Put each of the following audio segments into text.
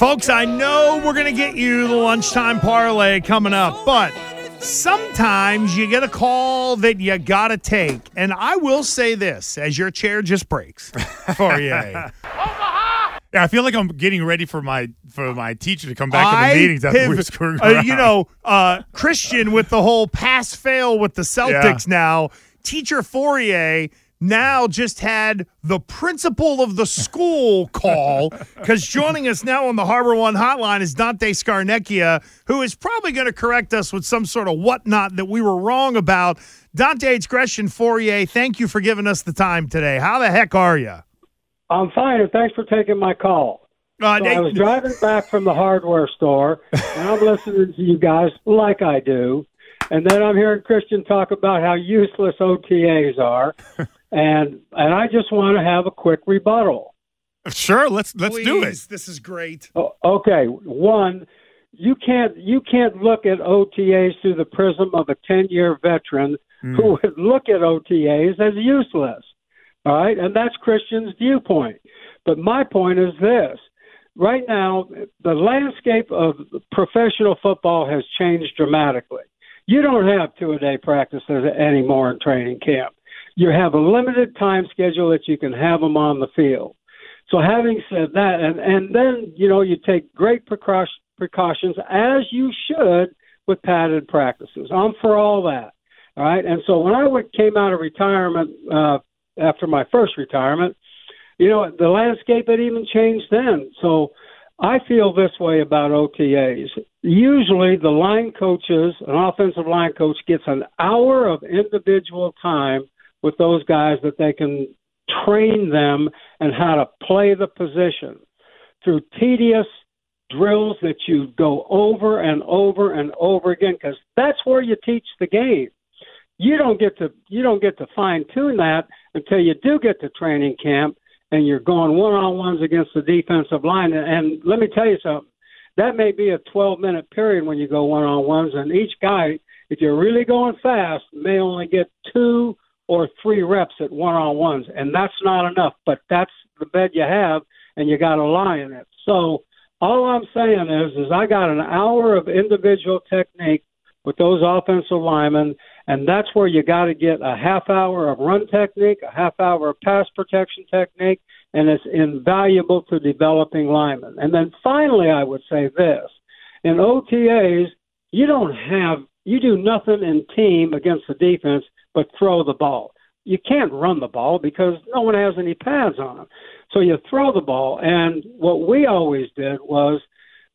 Folks, I know we're going to get you the lunchtime parlay coming up, but sometimes you get a call that you got to take. And I will say this as your chair just breaks for you. Yeah, I feel like I'm getting ready for my teacher to come back to the meetings after we're screwing around. Christian with the whole pass-fail with the Celtics now. Teacher Fourier now just had the principal of the school call, because joining us now on the Harbor One hotline is Dante Scarnecchia, who is probably going to correct us with some sort of whatnot that we were wrong about. Dante, it's Gresh and Fauria. Thank you for giving us the time today. How the heck are you? I'm fine, and thanks for taking my call. I was driving back from the hardware store, and I'm listening to you guys like I do, and then I'm hearing Christian talk about how useless OTAs are, and I just want to have a quick rebuttal. Sure, let's do it. This is great. Okay, one, you can't look at OTAs through the prism of a 10-year veteran who would look at OTAs as useless. All right, and that's Christian's viewpoint. But my point is this. Right now, the landscape of professional football has changed dramatically. You don't have two-a-day practices anymore in training camp. You have a limited time schedule that you can have them on the field. So having said that, and then, you take great precautions, as you should, with padded practices. I'm for all that. All right, and so when I came out of retirement after my first retirement, the landscape had even changed then. So I feel this way about OTAs. Usually the line coaches, an offensive line coach gets an hour of individual time with those guys that they can train them and how to play the position through tedious drills that you go over and over and over again, because that's where you teach the game. You don't get to fine-tune that until you do get to training camp and you're going one-on-ones against the defensive line. And let me tell you something. That may be a 12-minute period when you go one-on-ones, and each guy, if you're really going fast, may only get 2 or 3 reps at one-on-ones, and that's not enough. But that's the bed you have, and you got to lie in it. So all I'm saying is I got an hour of individual technique with those offensive linemen, and that's where you got to get a half hour of run technique, a half hour of pass protection technique, and it's invaluable to developing linemen. And then finally, I would say this. In OTAs, you do nothing in team against the defense but throw the ball. You can't run the ball because no one has any pads on them. So you throw the ball, and what we always did was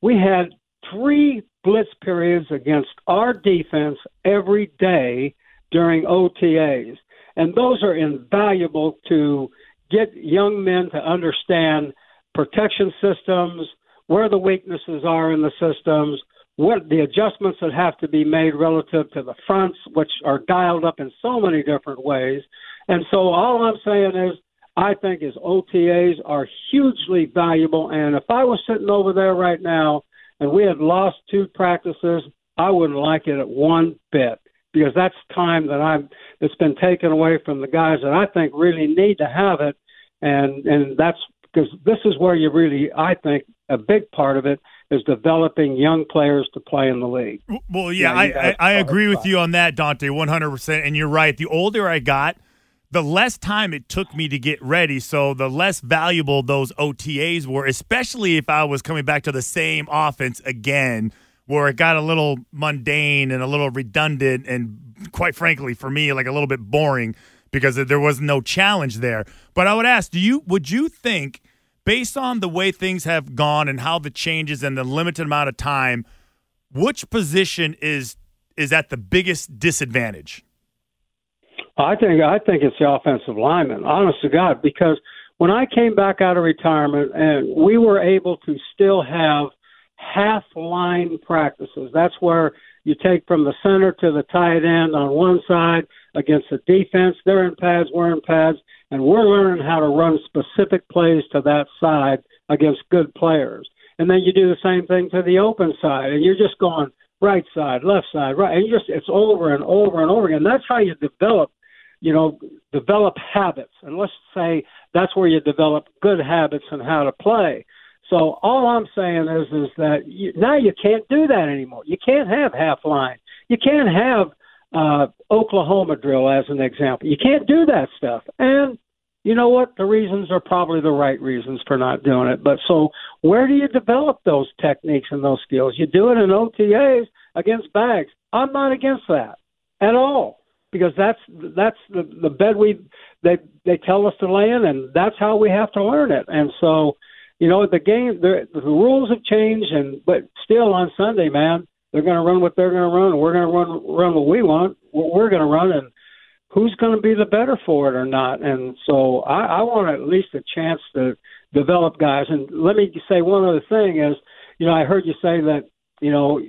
we had 3 blitz periods against our defense every day during OTAs. And those are invaluable to get young men to understand protection systems, where the weaknesses are in the systems, what the adjustments that have to be made relative to the fronts, which are dialed up in so many different ways. And so all I'm saying is I think is OTAs are hugely valuable. And if I was sitting over there right now, and we had lost 2 practices, I wouldn't like it at one bit, because that's time that's been taken away from the guys that I think really need to have it, and that's because this is where you really, I think, a big part of it is developing young players to play in the league. Well, I agree with you on that, Dante, 100%, and you're right. The older I got, the less time it took me to get ready, so the less valuable those OTAs were, especially if I was coming back to the same offense again, where it got a little mundane and a little redundant and, quite frankly, for me, like a little bit boring because there was no challenge there. But I would ask, would you think, based on the way things have gone and how the changes and the limited amount of time, which position is at the biggest disadvantage? I think it's the offensive lineman, honest to God, because when I came back out of retirement and we were able to still have half-line practices, that's where you take from the center to the tight end on one side against the defense. They're in pads, we're in pads, and we're learning how to run specific plays to that side against good players. And then you do the same thing to the open side, and you're just going right side, left side, right, and it's over and over and over again. That's how you develop. Develop habits. And let's say that's where you develop good habits and how to play. So all I'm saying is that now you can't do that anymore. You can't have half line. You can't have Oklahoma drill as an example. You can't do that stuff. And you know what? The reasons are probably the right reasons for not doing it. But so where do you develop those techniques and those skills? You do it in OTAs against bags. I'm not against that at all, because that's the bed they tell us to lay in, and that's how we have to learn it. And so, you know, the game, the rules have changed, but still on Sunday, man, they're going to run what they're going to run, and we're going to run what we want, what we're going to run, and who's going to be the better for it or not. And so I want at least a chance to develop guys. And let me say one other thing is, you know, I heard you say that, you know,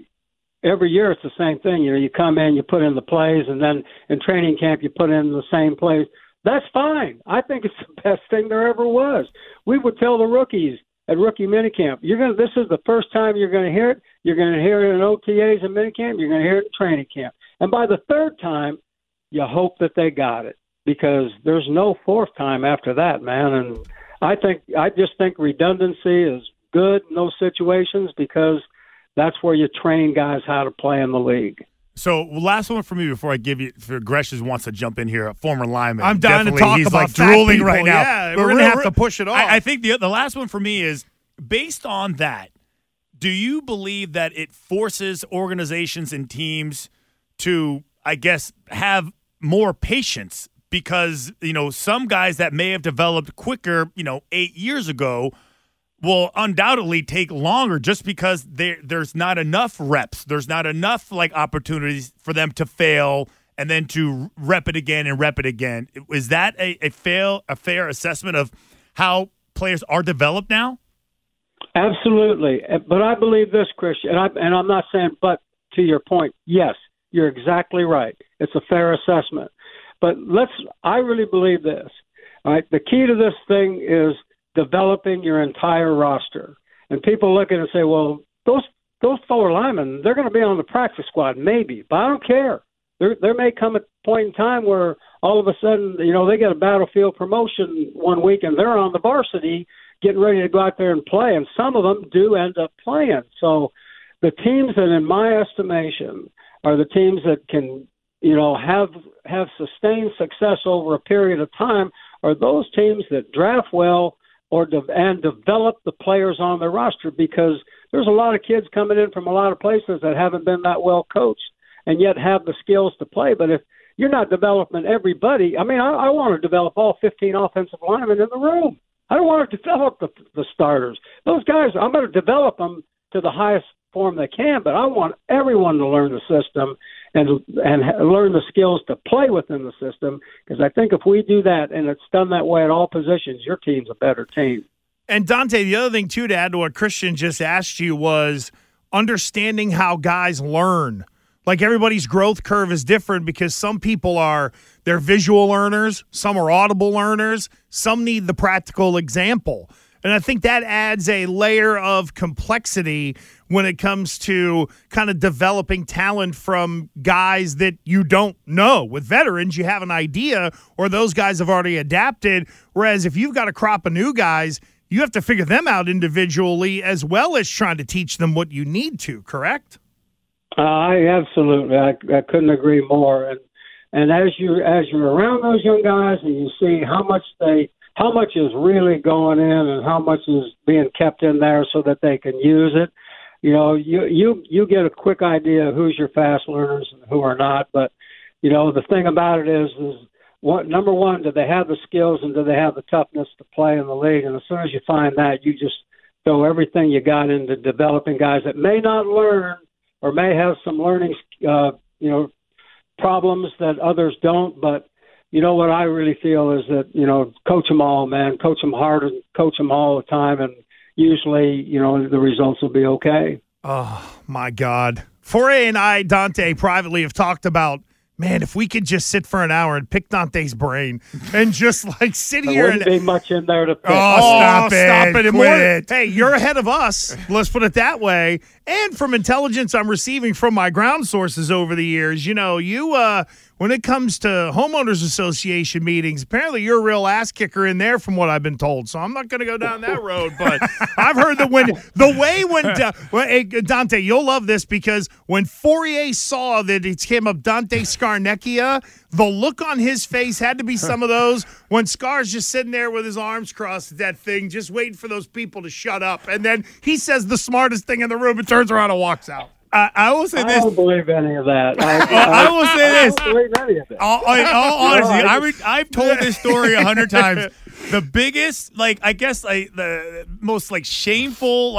every year it's the same thing. You know, you come in, you put in the plays, and then in training camp you put in the same plays. That's fine. I think it's the best thing there ever was. We would tell the rookies at rookie minicamp, this is the first time you're going to hear it. You're going to hear it in OTAs and minicamp. You're going to hear it in training camp. And by the third time, you hope that they got it, because there's no fourth time after that, man. And I just think redundancy is good in those situations, because that's where you train guys how to play in the league. So last one for me before I give you for Gresh wants to jump in here, a former lineman. I'm dying to talk about that. He's like drooling people right now. Yeah, we're going to have to push it off. I think the last one for me is, based on that, do you believe that it forces organizations and teams to, I guess, have more patience? Because, you know, some guys that may have developed quicker, you know, 8 years ago will undoubtedly take longer, just because there's not enough reps. There's not enough, like, opportunities for them to fail and then to rep it again and rep it again. Is that a fair assessment of how players are developed now? Absolutely. But I believe this, Christian, and I'm not saying but to your point. Yes, you're exactly right. It's a fair assessment. But I really believe this. All right, the key to this thing is developing your entire roster. And people look at it and say, well, those forward linemen, they're going to be on the practice squad maybe, but I don't care. There may come a point in time where all of a sudden, you know, they get a battlefield promotion one week and they're on the varsity getting ready to go out there and play, and some of them do end up playing. So the teams that, in my estimation, are the teams that can, you know, have sustained success over a period of time are those teams that draft well and develop the players on their roster, because there's a lot of kids coming in from a lot of places that haven't been that well coached and yet have the skills to play. But if you're not developing everybody, I mean, I want to develop all 15 offensive linemen in the room. I don't want to develop the starters. Those guys, I'm going to develop them to the highest form they can, but I want everyone to learn the system and learn the skills to play within the system, because I think if we do that, and it's done that way at all positions, your team's a better team. And Dante, the other thing, too, to add to what Christian just asked you was understanding how guys learn. Like, everybody's growth curve is different, because some people they're visual learners, some are audible learners, some need the practical example. And I think that adds a layer of complexity when it comes to kind of developing talent from guys that you don't know. With veterans, you have an idea, or those guys have already adapted. Whereas if you've got a crop of new guys, you have to figure them out individually as well as trying to teach them what you need to, correct? Absolutely. I couldn't agree more. And as you're around those young guys and you see how much is really going in and how much is being kept in there so that they can use it? You know, you get a quick idea of who's your fast learners and who are not. But, you know, the thing about it is what, number one, do they have the skills and do they have the toughness to play in the league? And as soon as you find that, you just throw everything you got into developing guys that may not learn or may have some learning, you know, problems that others don't. But, you know, what I really feel is that, you know, coach them all, man. Coach them hard and coach them all the time, and usually, you know, the results will be okay. Oh, my God. Fauria and I, Dante, privately have talked about, man, if we could just sit for an hour and pick Dante's brain and just, like, sit here. There wouldn't be much in there to pick. Oh, stop it. Quit it. Hey, you're ahead of us. Let's put it that way. And from intelligence I'm receiving from my ground sources over the years, you know, when it comes to homeowners association meetings, apparently you're a real ass kicker in there from what I've been told. So I'm not going to go down that road, but I've heard that Dante, you'll love this, because when Fauria saw that it came up Dante Scarnecchia, the look on his face had to be some of those when Scar's just sitting there with his arms crossed at that thing, just waiting for those people to shut up. And then he says the smartest thing in the room and turns around and walks out. I will say this. I don't believe any of that. I will say this. I don't believe any of that. Honestly, I've told this story 100 times. The biggest, the most, shameful,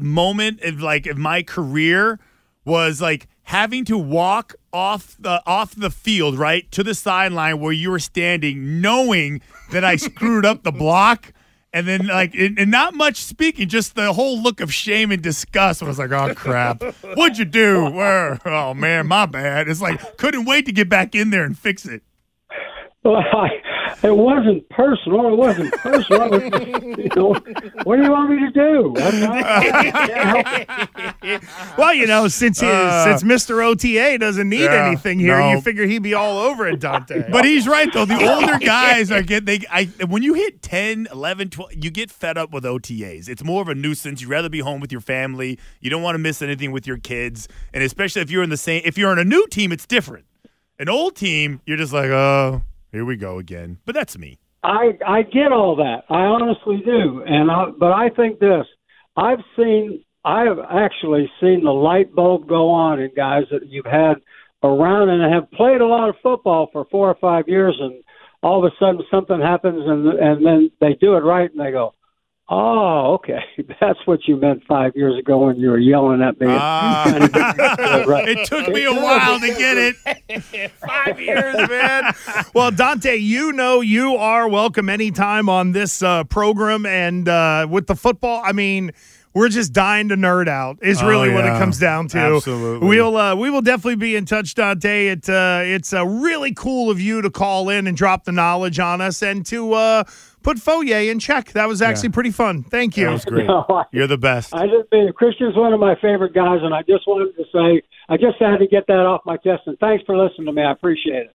moment of my career was, having to walk off the field, right, to the sideline where you were standing, knowing that I screwed up the block. And then, and not much speaking, just the whole look of shame and disgust. I was like, oh, crap. What'd you do? Oh, man, my bad. It's couldn't wait to get back in there and fix it. Well, it wasn't personal. I was just, what do you want me to do? Well, since Mr. OTA doesn't need anything here, you figure he'd be all over it, Dante. But he's right, though. The older guys when you hit 10, 11, 12, you get fed up with OTAs. It's more of a nuisance. You'd rather be home with your family. You don't want to miss anything with your kids. And especially if you're in a new team, it's different. An old team, you're just like, oh, here we go again. But that's me. I get all that. I honestly do. But I think this. I've actually seen the light bulb go on in guys that you've had around and have played a lot of football for 4 or 5 years, and all of a sudden something happens, and then they do it right, and they go, oh, okay. That's what you meant 5 years ago when you were yelling at me. It took me a while to get it. 5 years, man. Well, Dante, you are welcome anytime on this program. And with the football, we're just dying to nerd out is really what it comes down to. Absolutely. We will definitely be in touch, Dante. It's really cool of you to call in and drop the knowledge on us and to put Fauria in check. That was actually pretty fun. Thank you. That was great. You're the best. Christian's one of my favorite guys, and I just had to get that off my chest. And thanks for listening to me. I appreciate it.